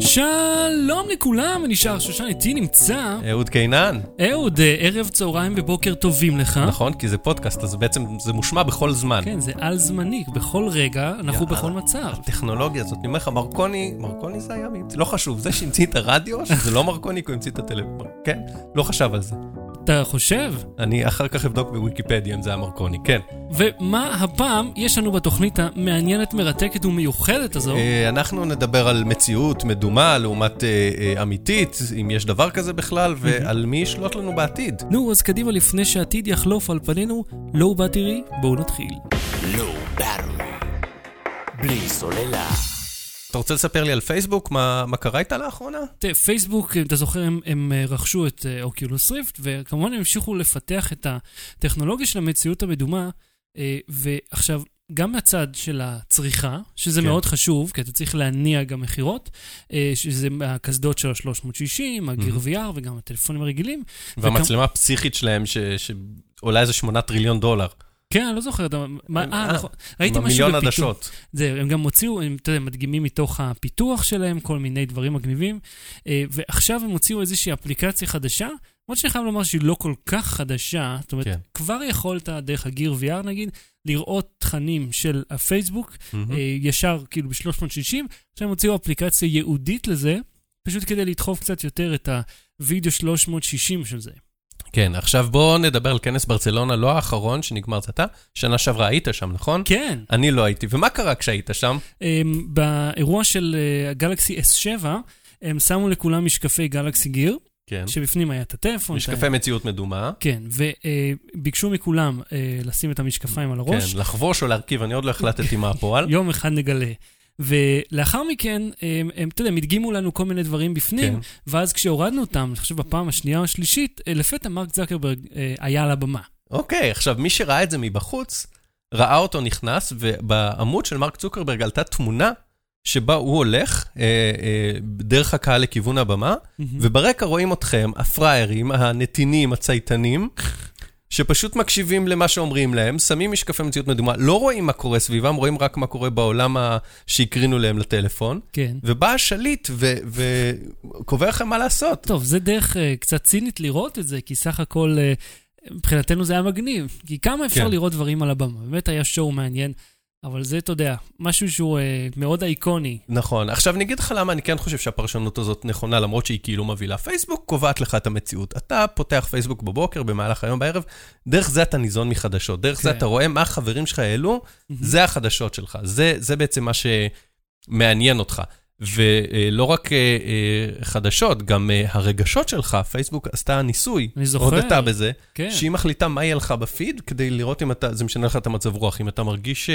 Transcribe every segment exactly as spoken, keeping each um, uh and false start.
שלום לכולם, אני שער שושן, איתי נמצא אהוד קינן. אהוד, ערב, צהריים ובוקר טובים לך. נכון, כי זה פודקאסט, אז בעצם זה מושמע בכל זמן. כן, זה על זמני, בכל רגע, אנחנו בכל מצב. הטכנולוגיה הזאת, אני אומר לך, מרקוני, מרקוני זה היה, לא חשוב, זה שהמציא את הרדיו, שזה לא מרקוני, כי הוא המציא את הטלפון, כן? לא חשב על זה. אתה חושב? אני אחר כך אבדוק בוויקיפדיה אם זה המרקוני, כן. ומה הפעם יש לנו בתוכנית המעניינת, מרתקת ומיוחדת הזו? אנחנו נדבר על מציאות מדומה לעומת אמיתית, אם יש דבר כזה בכלל, ועל מי ישלוט לנו בעתיד. נו, אז קדימה לפני שהעתיד יחלוף על פנינו, לואו באטרי, בואו נתחיל. לואו באטרי, בלי סוללה. אתה רוצה לספר לי על פייסבוק? מה, מה קרה איתה לאחרונה? פייסבוק, אתה זוכר, הם, הם רכשו את אוקיולוס ריפט, וכמובן הם המשיכו לפתח את הטכנולוגיה של המציאות המדומה, ועכשיו, גם מהצד של הצריכה, שזה כן. מאוד חשוב, כי אתה צריך להניע גם מחירות, שזה הכסדות של ה-שלוש מאות שישים, הגיר mm-hmm. וי-אר, וגם הטלפונים הרגילים. והמצלמה וכם... הפסיכית שלהם, ש... שעולה איזה שמונה טריליון דולר. כן, אני לא זוכר, ראיתי משהו בפיתוח, הם גם הוציאו, הם מדגימים מתוך הפיתוח שלהם, כל מיני דברים מגניבים, ועכשיו הם הוציאו איזושהי אפליקציה חדשה, עוד שאני חייב לומר שהיא לא כל כך חדשה, זאת אומרת, כבר יכולת דרך הגיר וי-אר נגיד, לראות תכנים של הפייסבוק, ישר כאילו ב-שלוש מאות שישים, עכשיו הוציאו אפליקציה ייעודית לזה, פשוט כדי לדחוף קצת יותר את הווידאו שלוש מאות שישים של זה. כן, עכשיו בואו נדבר על כנס ברצלונה, לא האחרון שנגמר צאתה, שנה שעברה היית שם, נכון? כן. אני לא הייתי, ומה קרה כשהיית שם? באירוע של גלקסי אס שבע, הם שמו לכולם משקפי גלקסי גיר, שבפנים היה את הטלפון. משקפי מציאות מדומה. כן, וביקשו מכולם לשים את המשקפיים על הראש. כן, לחבוש או להרכיב, אני עוד לא החלטתי מה הפועל. יום אחד נגלה. ולאחר מכן, הם, אתה יודע, מתגימו לנו כל מיני דברים בפנים, כן. ואז כשהורדנו אותם, אני חושב בפעם השנייה או השלישית, לפתע מרק זקרברג היה על הבמה. אוקיי, עכשיו מי שראה את זה מבחוץ, ראה אותו נכנס, ובעמוד של מרק זקרברג עלתה תמונה, שבה הוא הולך אה, אה, דרך הקהל לכיוון הבמה, mm-hmm. וברקע רואים אתכם, הפריירים, הנתינים, הצייתנים, שפשוט מקשיבים למה שאומרים להם, שמים משקפי מציאות מדומה, לא רואים מה קורה סביבם, רואים רק מה קורה בעולם שהקרינו להם לטלפון, כן. ובא השליט וקובע לכם מה לעשות. טוב, זה דרך uh, קצת צינית לראות את זה, כי סך הכל, uh, מבחינתנו זה היה מגניב, כי כמה אפשר כן. לראות דברים על הבמה, באמת היה שואו מעניין, אבל זה, אתה יודע, משהו שהוא uh, מאוד אייקוני. נכון. עכשיו נגיד לך למה אני כן חושב שהפרשנות הזאת נכונה, למרות שהיא כאילו מובילה. פייסבוק קובעת לך את המציאות. אתה פותח פייסבוק בבוקר, במהלך היום, בערב, דרך זה אתה ניזון מחדשות. דרך okay. זה אתה רואה מה החברים שלך העלו, mm-hmm. זה החדשות שלך. זה, זה בעצם מה שמעניין אותך. ולא רק חדשות, גם הרגשות שלך, פייסבוק עשתה ניסוי, הודתה בזה, כן. שהיא מחליטה מה יהיה לך בפיד, כדי לראות אם אתה, זה משנה לך את המצב רוח, אם אתה מרגיש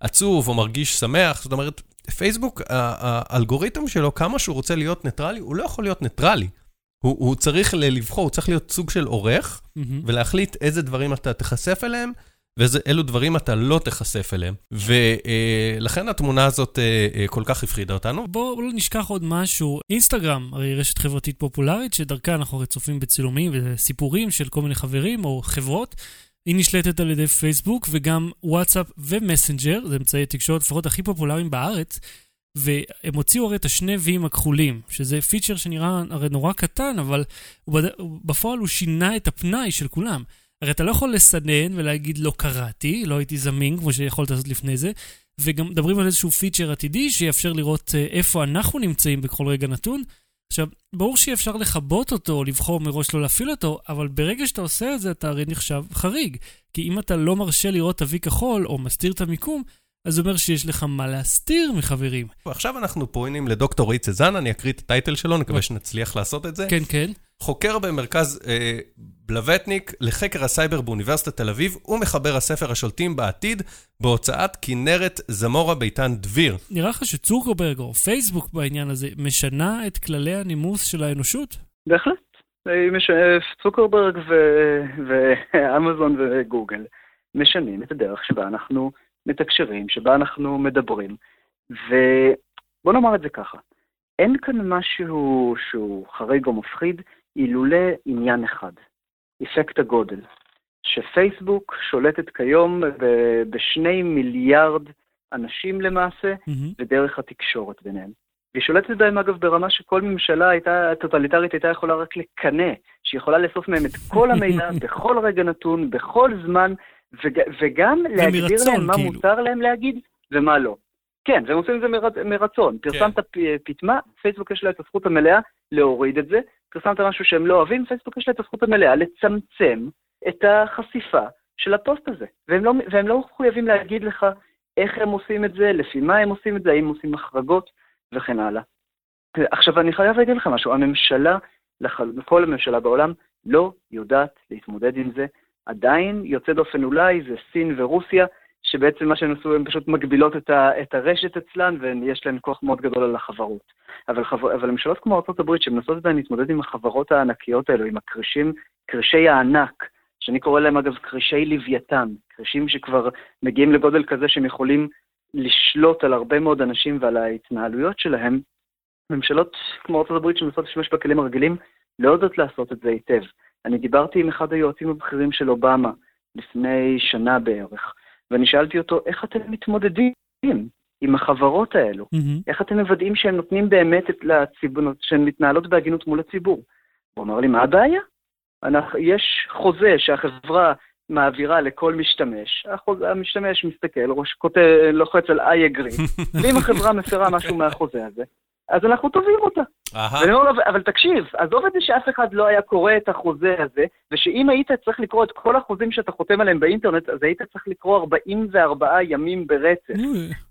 עצוב או מרגיש שמח, זאת אומרת, פייסבוק, האלגוריתם שלו, כמה שהוא רוצה להיות ניטרלי, הוא לא יכול להיות ניטרלי, הוא, הוא צריך לבחור, הוא צריך להיות סוג של עורך, mm-hmm. ולהחליט איזה דברים אתה תחשף אליהם, ואלו דברים אתה לא תחשף אליהם. ולכן התמונה הזאת כל כך הפחידה אותנו. בואו לא נשכח עוד משהו. אינסטגרם, הרי רשת חברתית פופולרית, שדרכה אנחנו רצופים בצילומים וסיפורים של כל מיני חברים או חברות. היא נשלטת על ידי פייסבוק וגם וואטסאפ ומסנג'ר, זה אמצעי תקשורת לפחות הכי פופולריים בארץ. והם הוציאו הרי את השני ויים הכחולים, שזה פיצ'ר שנראה הרי נורא קטן, אבל בפועל הוא שינה את הפנאי של כולם. הרי אתה לא יכול לסנן ולהגיד לא קראתי, לא הייתי זמין כמו שיכולת לעשות לפני זה, וגם מדברים על איזשהו פיצ'ר עתידי שיאפשר לראות איפה אנחנו נמצאים בכל רגע נתון. עכשיו, ברור שיהיה אפשר לחבות אותו, לבחור מראש לא להפעיל אותו, אבל ברגע שאתה עושה את זה אתה הרי נחשב חריג, כי אם אתה לא מרשה לראות תווי כחול או מסתיר את המיקום, אז זה אומר שיש לך מה להסתיר מחברים. עכשיו אנחנו פוענים לדוקטור אי צזן, אני אקריא את הטייטל שלו, נקווה שנצליח לעשות את זה. כן, כן. חוקר במרכז אה, בלווטניק לחקר הסייבר באוניברסיטת תל אביב, ומחבר הספר השולטים בעתיד בהוצאת כינרת זמורה ביתן דביר. נראה לך שצוקרברג או פייסבוק בעניין הזה משנה את כללי הנימוס של האנושות? בהחלט. צוקרברג ואמזון וגוגל משנים את הדרך שבה אנחנו מתקשרים, שבה אנחנו מדברים. ובוא נאמר את זה ככה. אין כאן משהו שהוא חריג או מפחיד, אילולא עניין אחד, אפקט הגודל, שפייסבוק שולטת כיום ב- בשני מיליארד אנשים למעשה, mm-hmm. ודרך התקשורת ביניהם. והיא שולטת בהם, אגב, ברמה שכל ממשלה הייתה, הטוטליטרית הייתה יכולה רק לקנה, שהיא יכולה לאסוף מהם את כל המידע, בכל רגע נתון, בכל זמן, וג- וגם להגדיר מרצון, להם מה כאילו. מותר להם להגיד ומה לא. כן, והם עושים את זה מר... מרצון. פרסמת כן. פתמה, פייסבוק יש לה את הזכות המלאה להוריד את זה, פרסמת משהו שהם לא אוהבים, פייסבוק יש לה את הזכות המלאה לצמצם את החשיפה של הפוסט הזה. והם לא, והם לא חייבים להגיד לך איך הם עושים את זה, לפי מה הם עושים את זה, האם עושים החרגות וכן הלאה. עכשיו אני חייב להגיד לכם משהו, הממשלה, כל הממשלה בעולם לא יודעת להתמודד עם זה, עדיין יוצא דופן אולי, זה סין ורוסיה, שבעצם מה שהן עשו, הן פשוט מגבילות את, ה, את הרשת אצלן, ויש להן כוח מאוד גדול על החברות. אבל, חבר, אבל ממשלות כמו ארצות הברית, שמנסות בהן להתמודד עם החברות הענקיות האלו, עם הקרישים, קרישי הענק, שאני קורא להם אגב קרישי לוויתן, קרישים שכבר מגיעים לגודל כזה, שהם יכולים לשלוט על הרבה מאוד אנשים ועל ההתנהלויות שלהם, ממשלות כמו ארצות הברית, שמנסות לשמש בכלים הרגילים, לא יודעות לעשות את זה היטב. אני דיברתי עם אחד היועצים הבכירים של אובמה, לפני שנה בערך, ואני שאלתי אותו, איך אתם מתמודדים עם החברות האלו? Mm-hmm. איך אתם מוודאים שהם נותנים באמת את הציבור, שהן מתנהלות בהגינות מול הציבור? הוא אמר לי, מה הבעיה? אנחנו, יש חוזה שהחברה מעבירה לכל משתמש, החוז, המשתמש מסתכל, ראש, כותב, לוחץ על I agree, ואם החברה מפרה משהו מהחוזה הזה, אז אנחנו תובעים אותה. ואני אומר לו, אבל תקשיב, עזוב את זה שאף אחד לא היה קורא את החוזה הזה, ושאם היית צריך לקרוא את כל החוזים שאתה חותם עליהם באינטרנט, אז היית צריך לקרוא ארבעים וארבעה ימים ברצף,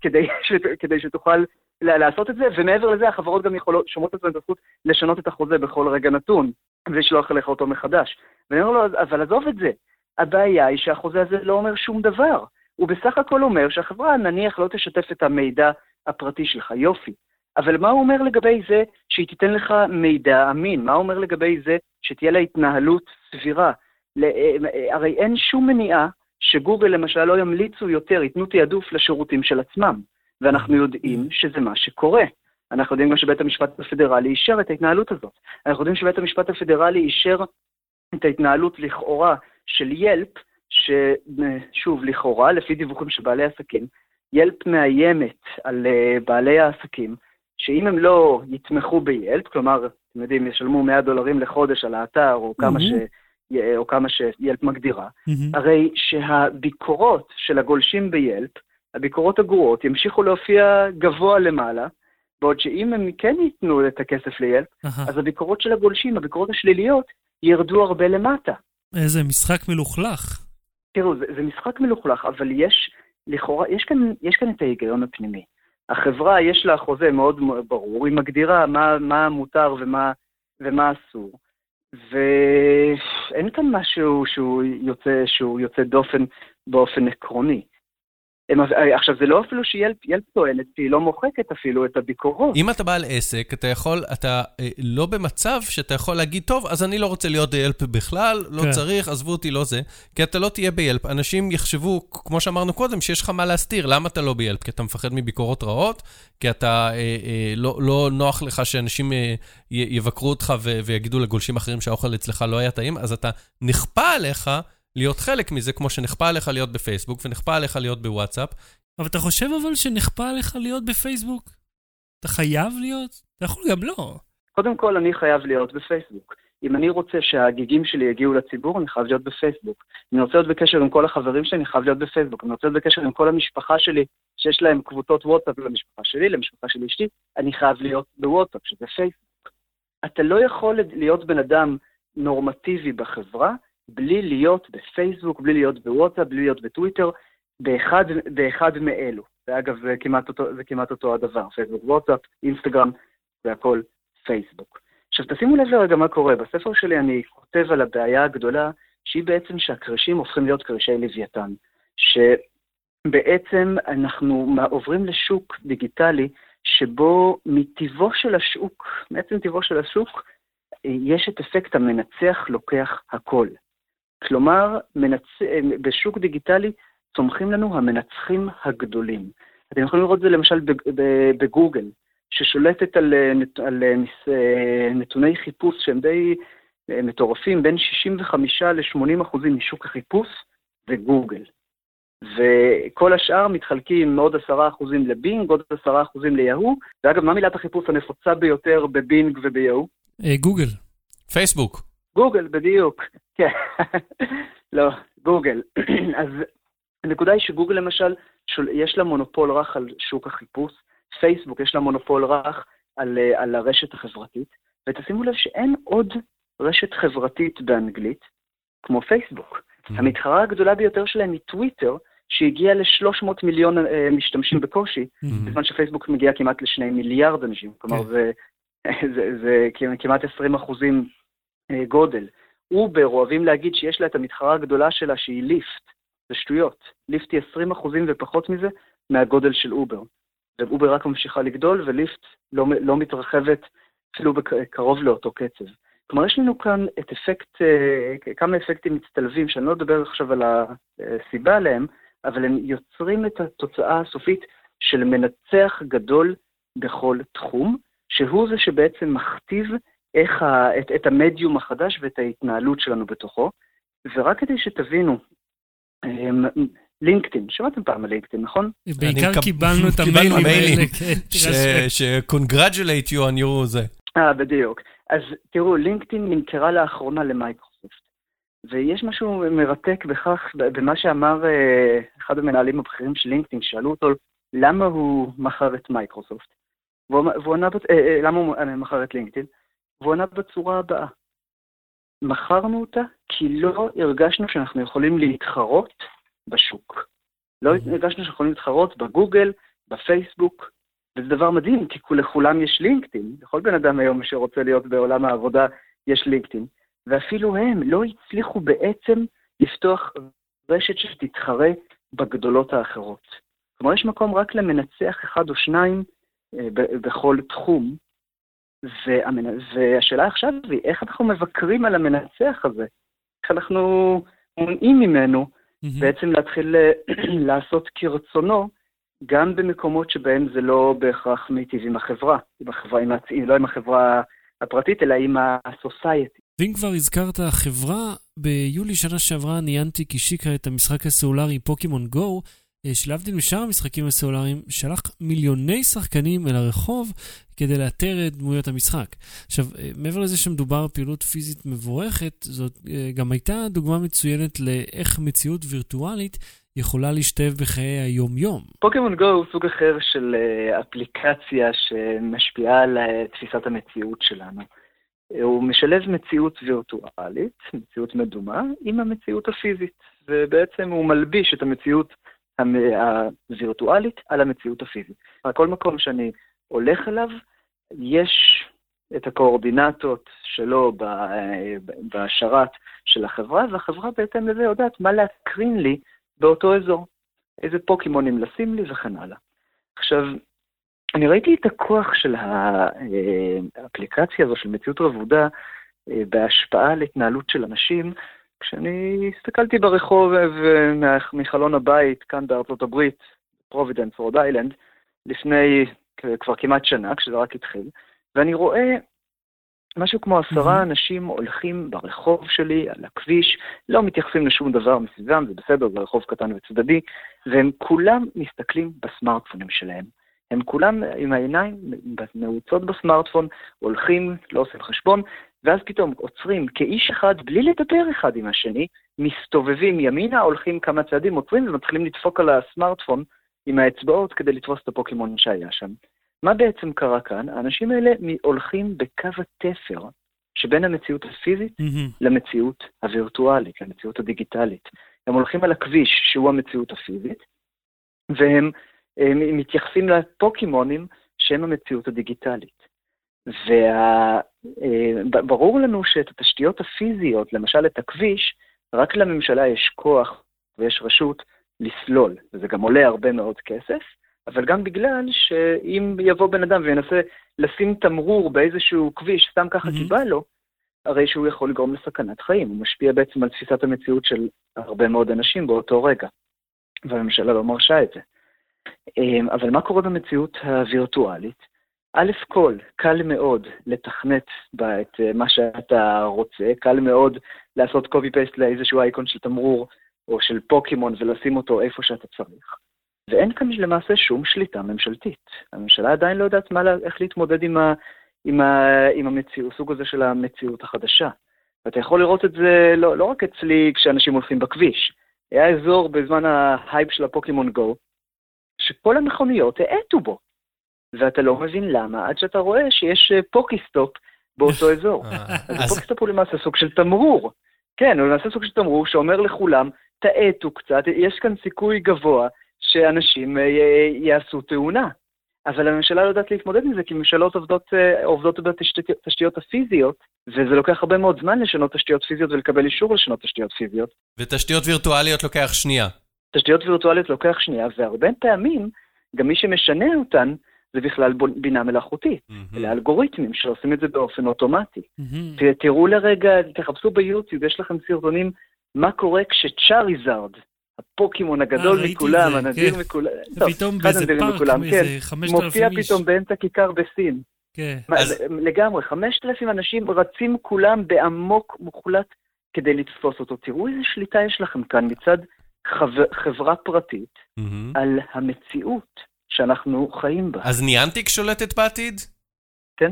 כדי, ש, כדי שתוכל לעשות את זה, ומעבר לזה החברות גם יכולות, שומעות את זה את הזכות, לשנות את החוזה בכל רגע נתון, ולשלוח אליך אותו מחדש. ואני אומר לו, אבל עזוב את זה, הבעיה היא שהחוזה הזה לא אומר שום דבר, הוא בסך הכל אומר שהחברה נניח לא תשתף את המידע הפרטי שלך, יופי. אבל מה הוא אומר לגבי זה שהיא תיתן לך מידע אמין? מה הוא אומר לגבי זה שתהיה לה התנהלות סבירה? הרי אין שום מניעה שגוגל למשל לא ימליצו יותר, ייתנו תיעדוף לשירותים של עצמם. ואנחנו יודעים שזה מה שקורה. אנחנו יודעים גם שבית המשפט הפדרלי אישר את ההתנהלות הזאת. אנחנו יודעים שבית המשפט הפדרלי אישר את ההתנהלות לכאורה של ילפ, ששוב, לכאורה, לפי דיווחים של בעלי עסקים, ילפ מאיימת על בעלי העסקים, שאם הם לא יתמכו בילפ, כלומר, אתם יודעים, ישלמו מאה דולרים לחודש על האתר, או כמה, mm-hmm. ש... או כמה שילפ מגדירה, mm-hmm. הרי שהביקורות של הגולשים בילפ, הביקורות הגרועות, ימשיכו להופיע גבוה למעלה, בעוד שאם הם כן ייתנו את הכסף לילפ, Aha. אז הביקורות של הגולשים, הביקורות השליליות, ירדו הרבה למטה. איזה משחק מלוכלך. תראו, זה, זה משחק מלוכלך, אבל יש, לכאורה, יש כאן, יש כאן את ההיגיון הפנימי. החברה יש לה חוזה מאוד ברור, היא מגדירה מה, מה מותר ומה, ומה אסור, ואין כאן משהו שהוא יוצא, שהוא יוצא דופן באופן עקרוני. הם, עכשיו, זה לא אפילו שילפ, ילפ טוענת, היא לא מוחקת אפילו את הביקורות. אם אתה בעל עסק, אתה יכול, אתה לא במצב שאתה יכול להגיד, טוב, אז אני לא רוצה להיות ילפ בכלל, לא כן. צריך, עזבו אותי, לא זה, כי אתה לא תהיה בילפ. אנשים יחשבו, כמו שאמרנו קודם, שיש לך מה להסתיר, למה אתה לא בילפ? כי אתה מפחד מביקורות רעות, כי אתה אה, אה, לא, לא נוח לך שאנשים אה, יבקרו אותך ו- ויגידו לגולשים אחרים שהאוכל אצלך לא היה טעים, אז אתה נכפה עליך, להיות חלק מזה, כמו שנכפה עליך להיות בפייסבוק, ונכפה עליך להיות בוואטסאפ. אבל אתה חושב אבל שנכפה עליך להיות בפייסבוק? אתה חייב להיות? אתה יכול גם לא. קודם כל, אני חייב להיות בפייסבוק. אם אני רוצה שהגיגים שלי יגיעו לציבור, אני חייב להיות בפייסבוק. אני רוצה להיות בקשר עם כל החברים שלי, אני חייב להיות בפייסבוק. אני רוצה להיות בקשר עם כל המשפחה שלי, שיש להם קבוצות וואטסאפ למשפחה שלי, למשפחה שלי אשתי, אני חייב להיות בוואטסאפ, שזה פייסבוק. אתה לא יכול להיות בן אדם נורמטיבי בחברה, בלי להיות בפייסבוק, בלי להיות בוואטסאפ, בלי להיות בטוויטר, באחד, באחד מאלו. ואגב, זה כמעט אותו, זה כמעט אותו הדבר. פייסבוק, וואטסאפ, אינסטגרם, זה הכל פייסבוק. עכשיו, תשימו לב לרגע מה קורה. בספר שלי אני כותב על הבעיה הגדולה, שהיא בעצם שהקרשים הופכים להיות קרשי לוויתן. שבעצם אנחנו עוברים לשוק דיגיטלי, שבו מטבעו של השוק, בעצם טבעו של השוק, יש את אפקט המנצח לוקח הכל. כלומר, מנצ... בשוק דיגיטלי צומחים לנו המנצחים הגדולים. אתם יכולים לראות זה למשל בגוגל, ששולטת על, על נתוני חיפוש שהם די מטורפים, בין שישים וחמישה ל-שמונים אחוזים משוק החיפוש, זה גוגל. וכל השאר מתחלקים עוד עשרה אחוזים לבינג, עוד עשרה אחוזים ליהו, ואגב, מה מילת החיפוש הנפוצה ביותר בבינג וביהו? גוגל, פייסבוק. גוגל, בדיוק, כן. לא, גוגל. אז הנקודה היא שגוגל למשל, יש לה מונופול רך על שוק החיפוש, פייסבוק יש לה מונופול רך על, על הרשת החברתית, ותשימו לב שאין עוד רשת חברתית באנגלית, כמו פייסבוק. המתחרה הגדולה ביותר שלהם היא טוויטר, שהגיעה ל-שלוש מאות מיליון משתמשים בקושי, בזמן שפייסבוק מגיעה כמעט לשני מיליארד אנשים, כלומר זה, זה, זה כמעט עשרים אחוזים גודל. אובר, אוהבים להגיד שיש לה את המתחרה הגדולה שלה, שהיא ליפט, זה שטויות. ליפט היא עשרים אחוזים ופחות מזה מהגודל של אובר. ואובר רק ממשיכה לגדול, וליפט לא, לא מתרחבת אפילו בקרוב לאותו קצב. כלומר, יש לנו כאן את אפקט, כמה אפקטים מצטלבים, שאני לא אדבר עכשיו על הסיבה עליהם, אבל הם יוצרים את התוצאה הסופית של מנצח גדול בכל תחום, שהוא זה שבעצם מכתיב איך ה, את, את המדיום החדש ואת ההתנהלות שלנו בתוכו. ורק כדי שתבינו, לינקדין, שמעתם פעם על לינקדין, נכון? בעיקר קיבלנו את המיילים האלה. ש-congratulate you on your זה. אה, בדיוק. אז תראו, לינקדין נמכרה לאחרונה למייקרוסופט, ויש משהו מרתק בכך, במה שאמר אחד המנהלים הבכירים של לינקדין, שאלו אותו למה הוא מכר את מייקרוסופט, והוא ענה, למה הוא מכר את לינקדין, והוא ענה בצורה הבאה, מכרנו אותה כי לא הרגשנו שאנחנו יכולים להתחרות בשוק, לא הרגשנו שאנחנו יכולים להתחרות בגוגל, בפייסבוק, וזה דבר מדהים, כי לכולם יש לינקדין, לכל בן אדם היום שרוצה להיות בעולם העבודה, יש לינקדין. ואפילו הם לא הצליחו בעצם לפתוח רשת שתתחרה בגדולות האחרות. כלומר, יש מקום רק למנצח אחד או שניים אה, ב- בכל תחום, והשאלה עכשיו היא, איך אנחנו מבקרים על המנצח הזה? איך אנחנו מונעים ממנו mm-hmm. בעצם להתחיל לעשות כרצונו, גם במקומות שבהם זה לא בהכרח מיטיב עם החברה, עם החברה, עם הצ... לא עם החברה הפרטית, אלא עם הסוסייטי. ואם כבר הזכרת החברה, ביולי שנה שעברה ניאנטיק השיקה את המשחק הסולארי פוקימון גו, שלהבדיל משאר המשחקים הסולאריים, שלח מיליוני שחקנים אל הרחוב כדי לאתר את דמויות המשחק. עכשיו, מעבר לזה שמדובר פעילות פיזית מבורכת, זאת גם הייתה דוגמה מצוינת לאיך מציאות וירטואלית יכולה להשתף בחיי היום-יום. פוקימון גו הוא סוג אחר של אפליקציה שמשפיעה על תפיסת המציאות שלנו. הוא משלב מציאות וירטואלית, מציאות מדומה, עם המציאות הפיזית. ובעצם הוא מלביש את המציאות הווירטואלית על המציאות הפיזית. כל מקום שאני הולך אליו, יש את הקואורדינטות שלו בשרת של החברה, והחברה בהתאם לזה יודעת מה להקרין לי באותו אזור, איזה פוקימונים לשים לי וכן הלאה. עכשיו, אני ראיתי את הכוח של האפליקציה הזו, של מציאות רבודה, בהשפעה על התנהלות של אנשים, כשאני הסתכלתי ברחוב מחלון הבית, כאן בארצות הברית, פרובידנס, רוד איילנד, לפני כבר כמעט שנה, כשזה רק התחיל, ואני רואה משהו כמו עשרה אנשים הולכים ברחוב שלי, על הכביש, לא מתייחסים לשום דבר מסביבם, זה בסדר, זה רחוב קטן וצדדי, והם כולם מסתכלים בסמארטפונים שלהם. הם כולם עם העיניים נעוצות בסמארטפון, הולכים, לא עושים חשבון, ואז פתאום עוצרים כאיש אחד, בלי לדבר אחד עם השני, מסתובבים ימינה, הולכים כמה צעדים, עוצרים ומתחילים לדפוק על הסמארטפון עם האצבעות כדי לתפוס את הפוקימון שהיה שם. מה בעצם קרה כאן? האנשים האלה הולכים בקו התפר שבין המציאות הפיזית למציאות הווירטואלית, למציאות הדיגיטלית. הם הולכים על הכביש שהוא המציאות הפיזית, והם הם מתייחסים לפוקימונים שהם המציאות הדיגיטלית. וברור לנו שאת התשתיות הפיזיות, למשל את הכביש, רק לממשלה יש כוח ויש רשות לסלול, וזה גם עולה הרבה מאוד כסף, אבל גם בגלל שאם יבוא בן אדם וינסה לשים תמרור באיזשהו כביש, סתם ככה mm-hmm. קיבל לו, הרי שהוא יכול לגרום לסכנת חיים. הוא משפיע בעצם על תפיסת המציאות של הרבה מאוד אנשים באותו רגע. והממשלה לא מרשה את זה. אבל מה קורה במציאות הווירטואלית? א' כל, קל מאוד לתכנת בה את מה שאתה רוצה, קל מאוד לעשות copy-paste לאיזשהו אייקון של תמרור או של פוקימון ולשים אותו איפה שאתה צריך. ואין כאן למעשה שום שליטה ממשלתית. הממשלה עדיין לא יודעת מה, איך להתמודד עם, ה, עם, ה, עם המציאות, סוג הזה של המציאות החדשה. ואתה יכול לראות את זה לא, לא רק אצלי כשאנשים הולכים בכביש. היה אזור בזמן ההייפ של הפוקימון גו, שכל המכוניות העטו בו. ואתה לא מבין למה, עד שאתה רואה שיש פוקיסטופ באותו אזור. אז הפוקיסטופ הוא למעשה סוג של תמרור. כן, הוא למעשה סוג של תמרור שאומר לכולם, תעטו קצת, יש כאן סיכוי גבוה שאנשים יעשו תאונה. אבל הממשלה לא יודעת להתמודד עם זה, כי ממשלות עובדות, עובדות בתשתיות הפיזיות, וזה לוקח הרבה מאוד זמן לשנות תשתיות פיזיות ולקבל אישור לשנות תשתיות פיזיות. ותשתיות וירטואליות לוקח שנייה. תשתיות וירטואליות לוקח שנייה, והרבה פעמים גם מי שמשנה אותן, זה בכלל בינה מלאכותית, mm-hmm. אלה אלגוריתמים שעושים את זה באופן אוטומטי. Mm-hmm. תראו לרגע, תחפשו ביוטיוב, יש לכם סרטונים, מה קורה כשצ'אריזרד, הפוקימון הגדול 아, מכולם, זה, הנדיר כן. מכולם, טוב, אחד הנדירים מכולם, כן, מופיע איש. פתאום באמצע כיכר בסין. כן. מה, אז... לגמרי, חמשת אלפים אנשים רצים כולם בעמוק מוחלט כדי לתפוס אותו. תראו איזה שליטה יש לכם כאן מצד חבר, חברה פרטית mm-hmm. על המציאות. שאנחנו חיים בה. אז ניאנטיק שולטת בעתיד? כן.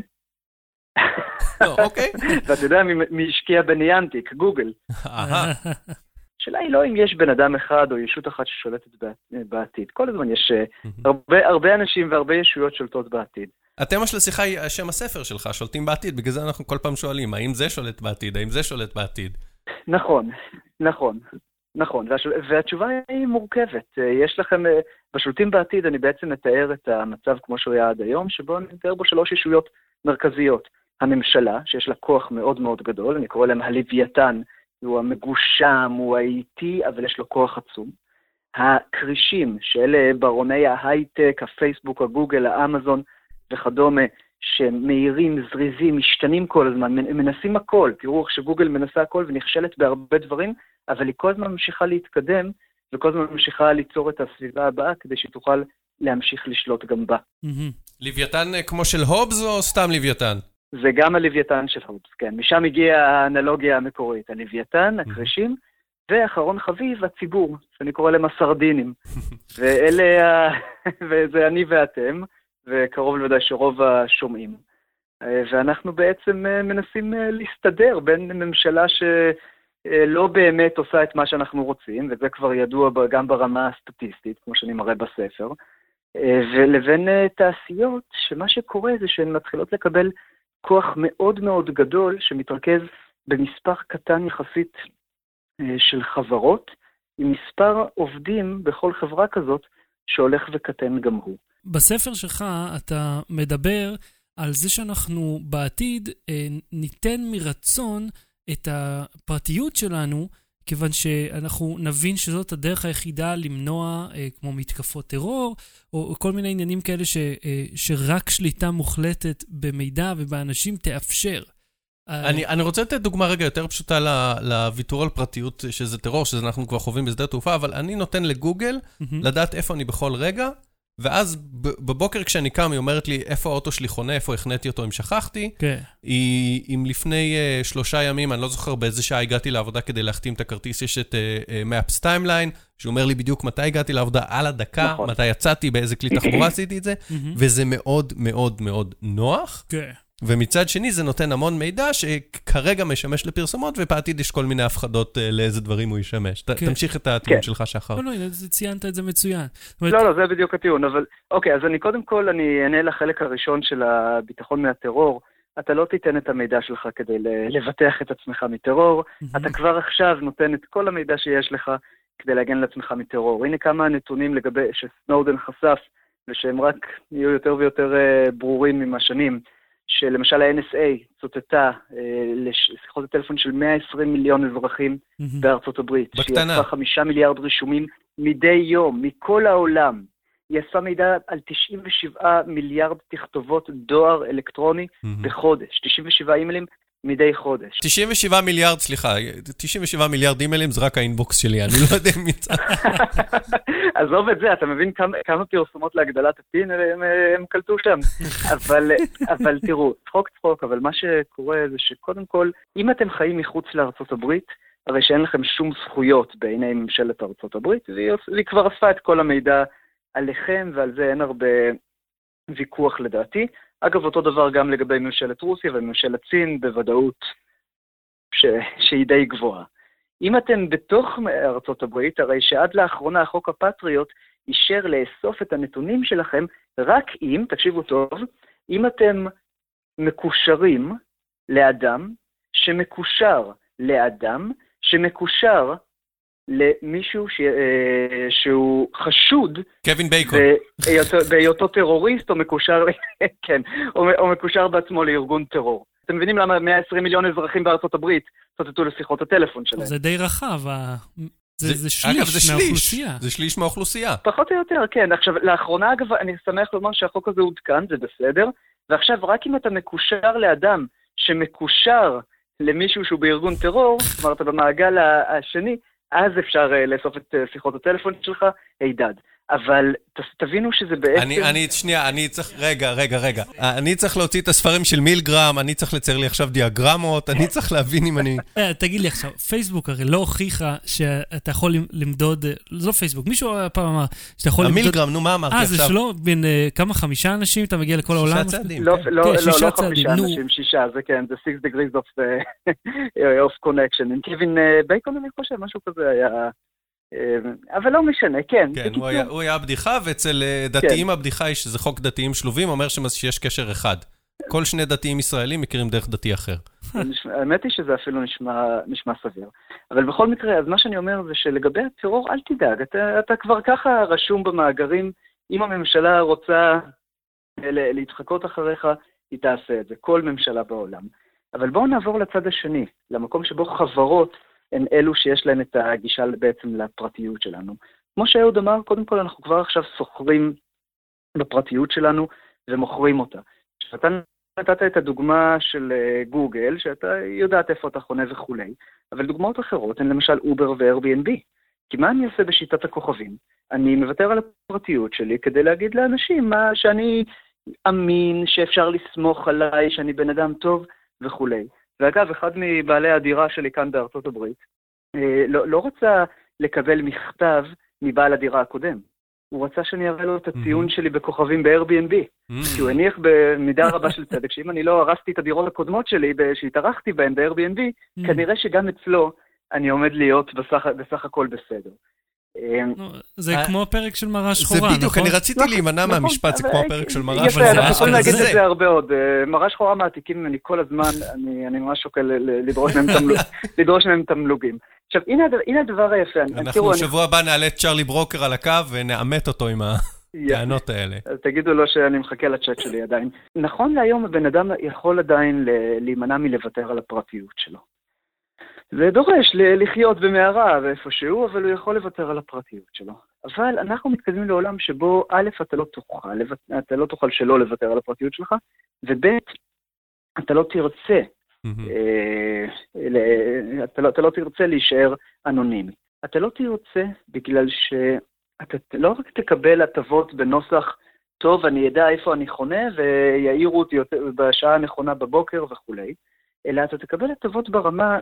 אוקיי. ואתה יודע מי השקיע בניאנטיק? גוגל. השאלה היא לא אם יש בן אדם אחד או ישות אחת ששולטת בעתיד. כל הזמן יש הרבה אנשים והרבה ישויות שולטות בעתיד. התמה של השיחה היא שם הספר שלך, שולטים בעתיד. בגלל זה אנחנו כל פעם שואלים, האם זה שולט בעתיד? האם זה שולט בעתיד? נכון, נכון. נכון, והתשובה היא מורכבת. יש לכם, בשולטים בעתיד אני בעצם מתאר את המצב כמו שהוא היה עד היום, שבו אני מתאר בו שלוש ישויות מרכזיות. הממשלה, שיש לה כוח מאוד מאוד גדול, אני קורא להם הלוויתן, הוא המגושם, הוא האיטי, אבל יש לו כוח עצום. הקרישים, שאלה ברוני ההייטק, הפייסבוק, הגוגל, האמזון וכדומה, שמהירים, זריזים, משתנים כל הזמן, מנסים הכל. תראו איך שגוגל מנסה הכל ונכשלת בהרבה דברים, אבל היא כל הזמן ממשיכה להתקדם, וכל הזמן ממשיכה ליצור את הסביבה הבאה, כדי שתוכל להמשיך לשלוט גם בה. לוויתן כמו של הובס או סתם לוויתן? זה גם הלוויתן של הובס, כן. משם הגיעה האנלוגיה המקורית, הלוויתן, הקרישים, ואחרון חביב, הציבור, שאני קורא להם הסרדינים. ואלה, וזה אני ואתם, וקרוב לוודאי שרוב השומעים. ואנחנו בעצם מנסים להסתדר בין ממשלה ש... לא באמת עושה את מה שאנחנו רוצים, וזה כבר ידוע גם ברמה הסטטיסטית, כמו שאני מראה בספר, ולבין תעשיות, שמה שקורה זה שהן מתחילות לקבל כוח מאוד מאוד גדול, שמתרכז במספר קטן יחסית של חברות, עם מספר עובדים בכל חברה כזאת, שהולך וקטן גם הוא. בספר שלך אתה מדבר על זה שאנחנו בעתיד ניתן מרצון, את הפרטיות שלנו, כיוון שאנחנו נבין שזאת הדרך היחידה למנוע אה, כמו מתקפות טרור, או, או כל מיני עניינים כאלה ש, אה, שרק שליטה מוחלטת במידע ובאנשים תאפשר. אני, אני רוצה לתת דוגמה רגע יותר פשוטה לוויתור על פרטיות שזה טרור, שזה אנחנו כבר חווים בשדה תעופה, אבל אני נותן לגוגל לדעת איפה אני בכל רגע, ואז בבוקר כשאני קם, היא אומרת לי, איפה האוטו שלי חונה, איפה הכנתי אותו, אם שכחתי. כן. היא, אם לפני uh, שלושה ימים, אני לא זוכר באיזה שעה הגעתי לעבודה כדי להחתים את הכרטיס, יש את מאפס טיימליין, שאומר לי בדיוק מתי הגעתי לעבודה, על הדקה, נכון. מתי יצאתי, באיזה כלי תחבורה עשיתי את זה, וזה מאוד מאוד מאוד נוח. כן. ומצד שני, זה נותן המון מידע שכרגע משמש לפרסומות, ובעתיד יש כל מיני הפחדות לאיזה דברים הוא ישמש. תמשיך את הטיעון שלך שחר. לא, לא, ציינת את זה מצוין. לא, לא, זה בדיוק הטיעון, אבל... אוקיי, אז אני קודם כל, אני אענה לחלק הראשון של הביטחון מהטרור. אתה לא תיתן את המידע שלך כדי לבטח את עצמך מטרור. אתה כבר עכשיו נותן את כל המידע שיש לך כדי להגן לעצמך מטרור. הנה כמה הנתונים לגבי שסנודן חשף, ושהם רק יהיו יותר ויותר ברורים עם השנים. שלמשל ה-אן אס איי צוטטה אה, לשיחות הטלפון של מאה ועשרים מיליון אזרחים mm-hmm. בארצות הברית. בקטנה. שהיא עשתה חמישה מיליארד רישומים מדי יום, מכל העולם. היא עשתה מידע על תשעים ושבעה מיליארד תכתובות דואר אלקטרוני mm-hmm. בחודש. תשעים ושבעה אימיילים מדי חודש. תשעים ושבעה מיליארד, סליחה, תשעים ושבעה מיליארד אימיילים זה רק האינבוקס שלי, אני לא יודע אם יצא. עזוב את זה, אתה מבין כמה, כמה פרסומות להגדלת הפין, הם, הם קלטו שם. אבל, אבל תראו, צחוק צחוק, אבל מה שקורה זה שקודם כל, אם אתם חיים מחוץ לארצות הברית, הרי שאין לכם שום זכויות בעיני ממשלת ארצות הברית, והיא כבר אספה את כל המידע עליכם, ועל זה אין הרבה ויכוח לדעתי. אגב, אותו דבר גם לגבי ממשלת רוסיה וממשלת סין, בוודאות ש... שהיא די גבוהה. אם אתם בתוך ארצות הברית, הרי שעד לאחרונה החוק הפטריוט אישר לאסוף את הנתונים שלכם, רק אם, תקשיבו טוב, אם אתם מקושרים לאדם שמקושר לאדם, שמקושר למישהו ש... שהוא חשוד, קווין בייקון, בהיותו, בהיותו טרוריסט, או מקושר, כן, או, או מקושר בעצמו לארגון טרור. אתם מבינים למה מאה ועשרים מיליון אזרחים בארצות הברית צוטטו לשיחות הטלפון שלהם? זה די רחב, זה, זה שליש, אגב, זה שליש מהאוכלוסייה. זה שליש מהאוכלוסייה. פחות או יותר, כן. עכשיו, לאחרונה, אגב, אני שמח לומר שהחוק הזה עודכן, זה בסדר, ועכשיו רק אם אתה מקושר לאדם שמקושר למישהו שהוא בארגון טרור, זאת אומרת, במעגל השני, אז אפשר לאסוף את שיחות הטלפון שלך, הידד. אבל תבינו שזה בעצם... אני, אני, שנייה, אני צריך... רגע, רגע, רגע. אני צריך להוציא את הספרים של מילגרם, אני צריך לצייר לי עכשיו דיאגרמות, אני צריך להבין אם אני... תגיד לי עכשיו, פייסבוק הרי לא הוכיחה שאתה יכול למדוד... זה לא פייסבוק, מישהו פעם אמר שאתה יכול למדוד... המילגרם, נו, מה אמרתי עכשיו? אה, זה שלא בין כמה חמישה אנשים, אתה מגיע לכל העולם? שישה צעדים. לא, לא, לא חמישה אנשים, שישה, זה כן, זה six degrees of connection. עם קווין בייקון, אני חושב, משהו כזה היה... אבל לא משנה, כן. כן, הוא היה, הוא היה הבדיחה, ואצל דתיים הבדיחה היא שזה חוק דתיים שלובים, אומר שיש קשר אחד. כל שני דתיים ישראלים מכירים דרך דתי אחר. האמת היא שזה אפילו נשמע, נשמע סביר. אבל בכל מקרה, אז מה שאני אומר זה שלגבי הטרור, אל תדאג, אתה, אתה כבר ככה רשום במאגרים, אם הממשלה רוצה להתחקות אחריך, היא תעשה את זה, כל ממשלה בעולם. אבל בואו נעבור לצד השני, למקום שבו חברות, הן אלו שיש להן את הגישה בעצם לפרטיות שלנו. כמו שאהוד אמר, קודם כל אנחנו כבר עכשיו סוחרים בפרטיות שלנו ומוכרים אותה. כשאתה נתת את הדוגמה של גוגל, שאתה יודעת איפה אתה חונה וכו', אבל דוגמאות אחרות הן למשל אובר ו-Airbnb. כי מה אני עושה בשיטת הכוכבים? אני מוותר על הפרטיות שלי כדי להגיד לאנשים מה שאני אמין, שאפשר לסמוך עליי, שאני בן אדם טוב וכו'. ואגב, אחד מבעלי הדירה שלי כאן בארצות הברית, לא, לא רצה לקבל מכתב מבעל הדירה הקודם. הוא רצה שאני אראה לו את הציון שלי בכוכבים ב-Airbnb, כי הוא הניח במידה רבה של צדק, שאם אני לא הרסתי את הדירות הקודמות שלי, שהתארחתי בהן ב-Airbnb, כנראה שגם אצלו אני עומד להיות בסך, בסך הכל בסדר. זה כמו הפרק של מראה שחורה, זה בדיוק, אני רציתי להימנע מהמשפט, זה כמו הפרק של מראה שחורה. אנחנו יכולים להגיד את זה הרבה עוד, מראה שחורה מעתיקים ממני כל הזמן, אני ממש שוקל לדרוש מהם תמלוגים. עכשיו, הנה הדבר היפה. אנחנו שבוע הבא נעלה את צ'רלי ברוקר על הקו ונעמת אותו עם הטענות האלה. אז תגידו לו שאני מחכה לצ'אט שלי עדיין. נכון להיום הבן אדם יכול עדיין להימנע מלוותר על הפרטיות שלו. זה דורש לחיות במערה ואיפשהו, אבל הוא יכול לוותר על הפרטיות שלו. אבל אנחנו מתקדמים לעולם שבו א', אתה לא תוכל, אתה לא תוכל שלא לוותר על הפרטיות שלך, וב', אתה לא תרצה, אתה לא תרצה להישאר אנונימי. אתה לא תרצה בגלל שאתה לא רק תקבל הטבות בנוסח, טוב, אני יודע איפה אני חונה, ויעירו אותי בשעה הנכונה בבוקר וכו', אלא אתה תקבל הטבות ברמה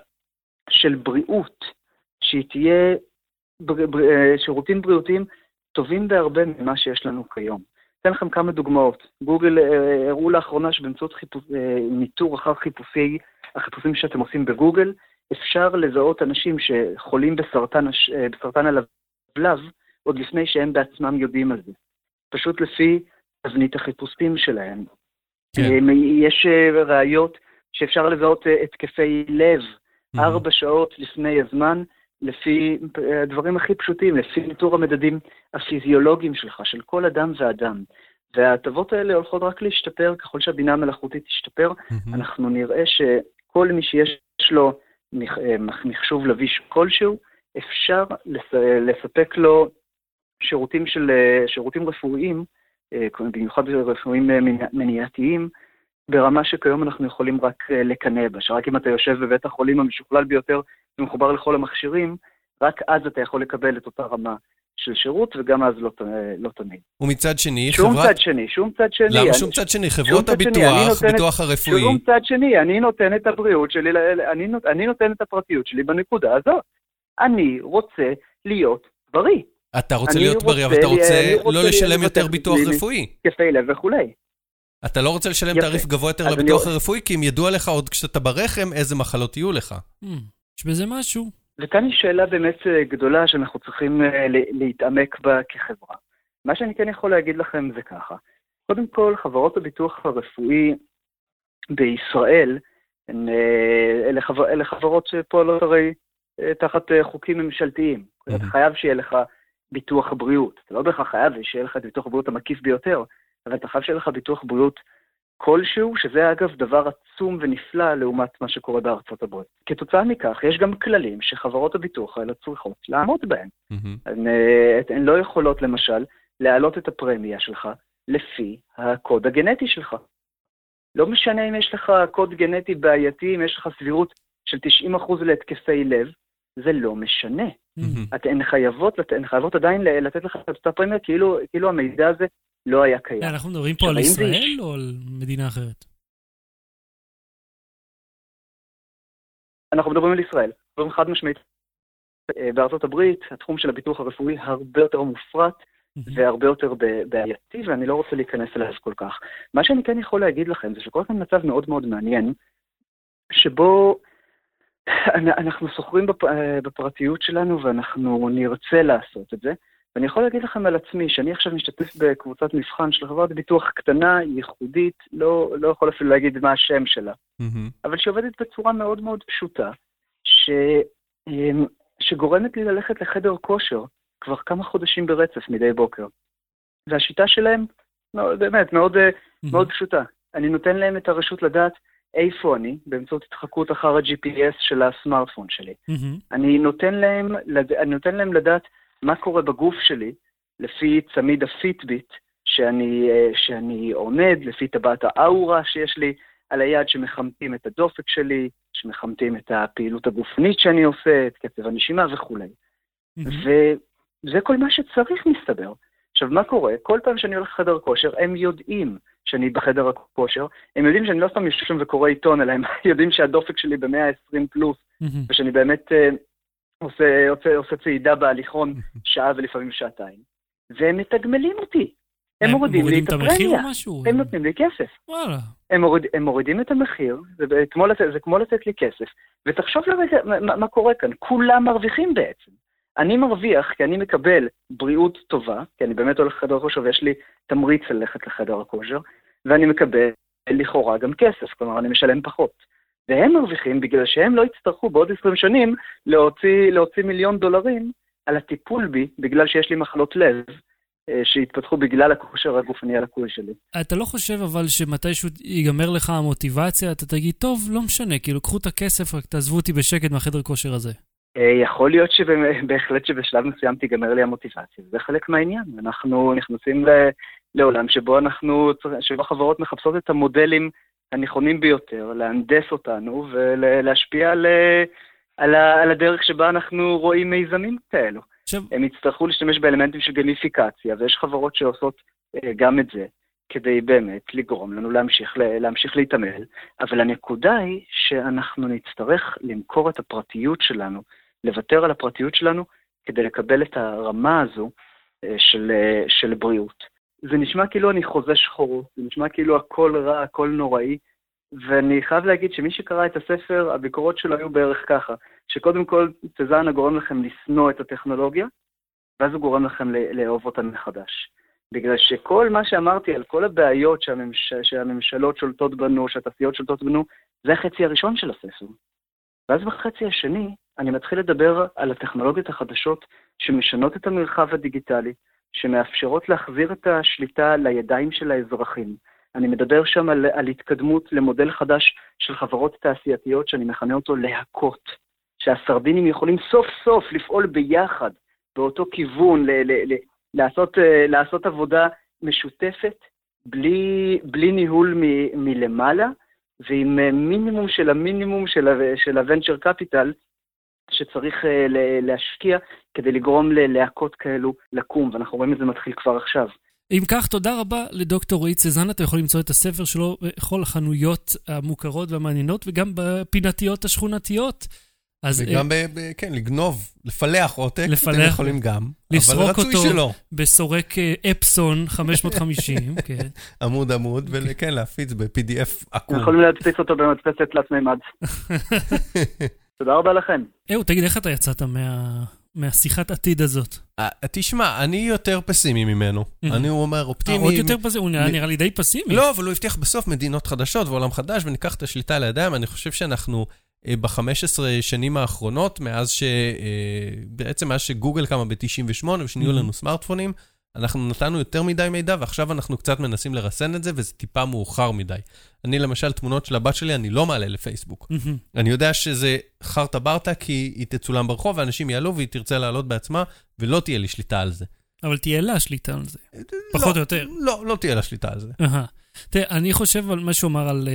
של בריאות, שהיא תהיה בר... בר... שירותים בריאותיים טובים בהרבה ממה שיש לנו כיום. אתן לכם כמה דוגמאות. גוגל אה, הראו לאחרונה שבאמצעות חיפוש, אה, ניתור אחר חיפושי, החיפושים שאתם עושים בגוגל, אפשר לזהות אנשים שחולים בסרטן, אה, בסרטן הלבלב, עוד לפני שהם בעצמם יודעים על זה. פשוט לפי תבנית החיפושים שלהם. כן. אה, יש אה, ראיות שאפשר לזהות אה, התקפי לב, ארבע שעות לפני הזמן, לפי הדברים הכי פשוטים, לפי ניטור המדדים הפיזיולוגיים שלך, של כל אדם ואדם. וההטבות האלה הולכות רק להשתפר, ככל שהבינה המלאכותית תשתפר, אנחנו נראה שכל מי שיש לו מחשוב לביש כלשהו, אפשר לספק לו שירותים, של, שירותים רפואיים, במיוחד רפואיים מניעתיים, ברמה שכיום אנחנו יכולים רק לקנא בה, שרק אם אתה יושב בבית החולים המשוכלל ביותר ומחובר לכל המכשירים, רק אז אתה יכול לקבל את אותה רמה של שירות, וגם אז לא, לא תמיד. ומצד שני, שום חברת... שום צד שני, שום צד שני. למה אני... שום צד שני? חברות הביטוח, ביטוח הרפואי. שום צד שני, אני נותן את הבריאות שלי, אני, נות... אני נותן את הפרטיות שלי בנקודה הזאת. אני רוצה להיות בריא. אתה רוצה להיות בריא, אבל אתה רוצה לא לשלם יותר ביטוח רפואי. כפי לב וכולי. אתה לא רוצה לשלם תעריף גבוה יותר לביטוח הרפואי, כי אם ידוע לך עוד כשאתה ברחם, איזה מחלות יהיו לך. יש בזה משהו. וכאן היא שאלה באמת גדולה שאנחנו צריכים להתעמק בה כחברה. מה שאני כן יכול להגיד לכם זה ככה. קודם כל, חברות הביטוח הרפואי בישראל, אלה חברות שפועלות הרי תחת חוקים ממשלתיים. אתה חייב שיהיה לך ביטוח בריאות. אתה לא בהכרח חייב שיהיה לך את ביטוח הבריאות המקיף ביותר, אבל אתה חייב שיהיה לך ביטוח בריאות כלשהו, שזה אגב דבר עצום ונפלא לעומת מה שקורה בארצות הברית. כתוצאה מכך, יש גם כללים שחברות הביטוח האלה צריכות לעמוד בהם. Mm-hmm. הן, הן לא יכולות למשל להעלות את הפרמיה שלך לפי הקוד הגנטי שלך. לא משנה אם יש לך קוד גנטי בעייתי, אם יש לך סבירות של תשעים אחוז להתקפי לב, זה לא משנה. Mm-hmm. אתן חייבות, אתן חייבות עדיין לתת לך את הפרמיה, כאילו, כאילו המידע הזה לא היה קיים. אנחנו מדברים פה על ישראל או על מדינה אחרת? אנחנו מדברים על ישראל. מדברים חד משמעית. בארצות הברית, התחום של הביטוח הרפואי הרבה יותר מופרט, והרבה יותר בעייתי, ואני לא רוצה להיכנס אליו כל כך. מה שאני כן יכול להגיד לכם, זה שכל כך מצב מאוד מאוד מעניין, שבו אנחנו סוחרים בפרטיות שלנו, ואנחנו נרצה לעשות את זה, ואני יכול להגיד לכם על עצמי, שאני עכשיו משתתף בקבוצת מבחן של חברת ביטוח קטנה, ייחודית, לא, לא יכול אפילו להגיד מה השם שלה, mm-hmm. אבל שעובדת בצורה מאוד מאוד פשוטה, ש, שגורמת לי ללכת לחדר כושר כבר כמה חודשים ברצף מדי בוקר. והשיטה שלהם, באמת, מאוד, mm-hmm. מאוד פשוטה. אני נותן להם את הרשות לדעת איפה אני, באמצעות התחקות אחר ה-ג'י פי אס של הסמארטפון שלי. Mm-hmm. אני נותן להם, אני נותן להם לדעת, מה קורה בגוף שלי, לפי צמיד הפיטביט שאני, שאני עונד, לפי טבעת האורה שיש לי על היד שמחמתים את הדופק שלי, שמחמתים את הפעילות הגופנית שאני עושה, את קצב הנשימה וכו'. Mm-hmm. וזה כל מה שצריך מסתבר. עכשיו, מה קורה? כל פעם שאני הולך לחדר כושר, הם יודעים שאני בחדר הכושר, הם יודעים שאני לא סתם יושב שם וקורא עיתון, אלא הם יודעים שהדופק שלי ב-מאה ועשרים פלוס, mm-hmm. ושאני באמת... עושה, עושה, עושה צעידה בהליכון שעה ולפעמים שעתיים. והם מתגמלים אותי. הם, הם מורידים לי את הפרמיה. הם נותנים לי כסף. וואלה. הם, מוריד, הם מורידים את המחיר, זה, זה כמו לתת לי כסף. ותחשוב לרגע מה, מה קורה כאן. כולם מרוויחים בעצם. אני מרוויח כי אני מקבל בריאות טובה, כי אני באמת הולך לחדר הכושר ויש לי תמריץ ללכת לחדר הכושר, ואני מקבל לכאורה גם כסף, כלומר אני משלם פחות. והם מרוויחים בגלל שהם לא יצטרכו בעוד עשרים שנים להוציא, להוציא מיליון דולרים על הטיפול בי, בגלל שיש לי מחלות לב שהתפתחו בגלל הכושר הגופני הלקוי שלי. אתה לא חושב אבל שמתישהו ייגמר לך המוטיבציה, אתה תגיד, טוב, לא משנה, כאילו קחו את הכסף, רק תעזבו אותי בשקט מהחדר כושר הזה. יכול להיות שבהחלט שבשלב מסוים תיגמר לי המוטיבציה. זה חלק מהעניין. אנחנו נכנסים לעולם שבו אנחנו, שבו חברות מחפשות את המודלים הנכונים ביותר, להנדס אותנו ולהשפיע על, על, על הדרך שבה אנחנו רואים מיזמים כאלו. שם... הם יצטרכו להשתמש באלמנטים של גניפיקציה, ויש חברות שעושות גם את זה, כדי באמת לגרום לנו להמשיך, להמשיך להתעמל. אבל הנקודה היא שאנחנו נצטרך למכור את הפרטיות שלנו, לוותר על הפרטיות שלנו, כדי לקבל את הרמה הזו של, של בריאות. זה נשמע כאילו אני חוזה שחור, זה נשמע כאילו הכל רע, הכל נוראי, ואני חייב להגיד שמי שקרא את הספר, הביקורות שלו היו בערך ככה, שקודם כל תזן הגורם לכם לסנוע את הטכנולוגיה, ואז הוא גורם לכם לאהוב אותה מחדש. בגלל שכל מה שאמרתי על כל הבעיות שהממש... שהממשלות שולטות בנו, שהתעשיות שולטות בנו, זה החצי הראשון של הספר. ואז בחצי השני, אני מתחיל לדבר על הטכנולוגיות החדשות שמשנות את המרחב הדיגיטלי, שמאפשרות להחזיר את השליטה לידיים של האזרחים. אני מדבר שם על, על התקדמות למודל חדש של חברות תעשייתיות, שאני מכנה אותו להקות, שהסרדינים יכולים סוף סוף לפעול ביחד, באותו כיוון, ל- ל- ל- לעשות, לעשות עבודה משותפת, בלי, בלי ניהול מ- מלמעלה, ועם מינימום של המינימום של ה- של ה-venture capital, שצריך להשקיע כדי לגרום ללהקות כאלו לקום, ואנחנו רואים את זה מתחיל כבר עכשיו. אם כך, תודה רבה לדוקטור רועי צזן, אתה יכול למצוא את הספר שלו בכל החנויות המוכרות והמעניינות, וגם בפינתיות השכונתיות. אז וגם, אה... ב- ב- כן, לגנוב, לפלח עותק, לפלח, אתם יכולים גם, אבל רצוי שלא. בסורק אפסון חמש מאות וחמישים, כן. עמוד עמוד, וכן, להפיץ ב-פי די אף עקום. יכולים להדפיס אותו במדפסת תלת מימד. תודה רבה לכם. אהו, תגיד, איך אתה יצאת מה... מהשיחת עתיד הזאת? תשמע, אני יותר פסימי ממנו. אני אומר אופטימי. עוד יותר פסימי, הוא נראה לי די פסימי. לא, אבל הוא הבטיח בסוף מדינות חדשות ועולם חדש, וניקח את השליטה לידיים. אני חושב שאנחנו ב-חמש עשרה שנים האחרונות, מאז ש... בעצם מאז שגוגל קמה ב-תשעים ושמונה, ושניעו לנו סמארטפונים, אנחנו נתנו יותר מדי מידע, ועכשיו אנחנו קצת מנסים לרסן את זה, וזה טיפה מאוחר מדי. אני למשל, תמונות של הבת שלי, אני לא מעלה לפייסבוק. אני יודע שזה חרטה ברטה, כי היא תצולם ברחוב, ואנשים יעלו, והיא תרצה לעלות בעצמה, ולא תהיה לי שליטה על זה. אבל תהיה לה שליטה על זה. פחות או יותר. לא, לא תהיה לה שליטה על זה. תראה, אני חושב על מה שאומר על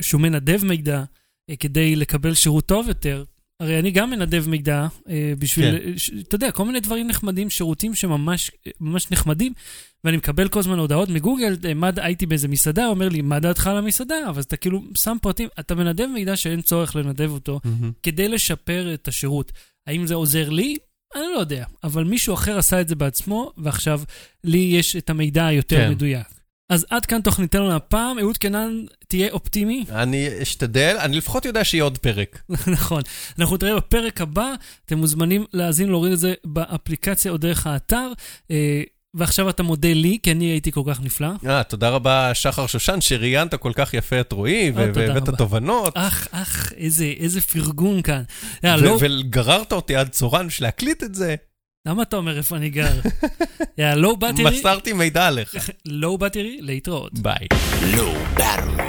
שהוא מנדב מידע, כדי לקבל שירות טוב יותר, הרי אני גם מנדב מידע, בשביל, אתה יודע, כל מיני דברים נחמדים, שירותים שממש נחמדים, ואני מקבל כל זמן הודעות מגוגל, הייתי באיזה מסעדה, אומר לי, מה דעתך על המסעדה? אבל אתה כאילו שם פרטים, אתה מנדב מידע שאין צורך לנדב אותו, כדי לשפר את השירות. האם זה עוזר לי? אני לא יודע, אבל מישהו אחר עשה את זה בעצמו, ועכשיו לי יש את המידע היותר מדויק. אז עד כאן תוכניתנו להפעם, אהוד קינן, תהיה אופטימי. אני אשתדל, אני לפחות יודע שיהיה עוד פרק. נכון. אנחנו נתראה בפרק הבא, אתם מוזמנים להאזין, להוריד את זה באפליקציה או דרך האתר, ועכשיו אתה מודה לי, כי אני הייתי כל כך נפלא. תודה רבה, שחר שושן, שריינת כל כך יפה את רועי, ואת התובנות. אך, אך, איזה פרגון כאן. וגררת אותי עד צורן בשביל להקליט את זה. למה אתה אומר איפה אני גר? מסרתי מידע עליך. לואו בטרי, להתראות. ביי. לואו בטרי.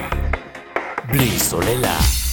בלי סוללה.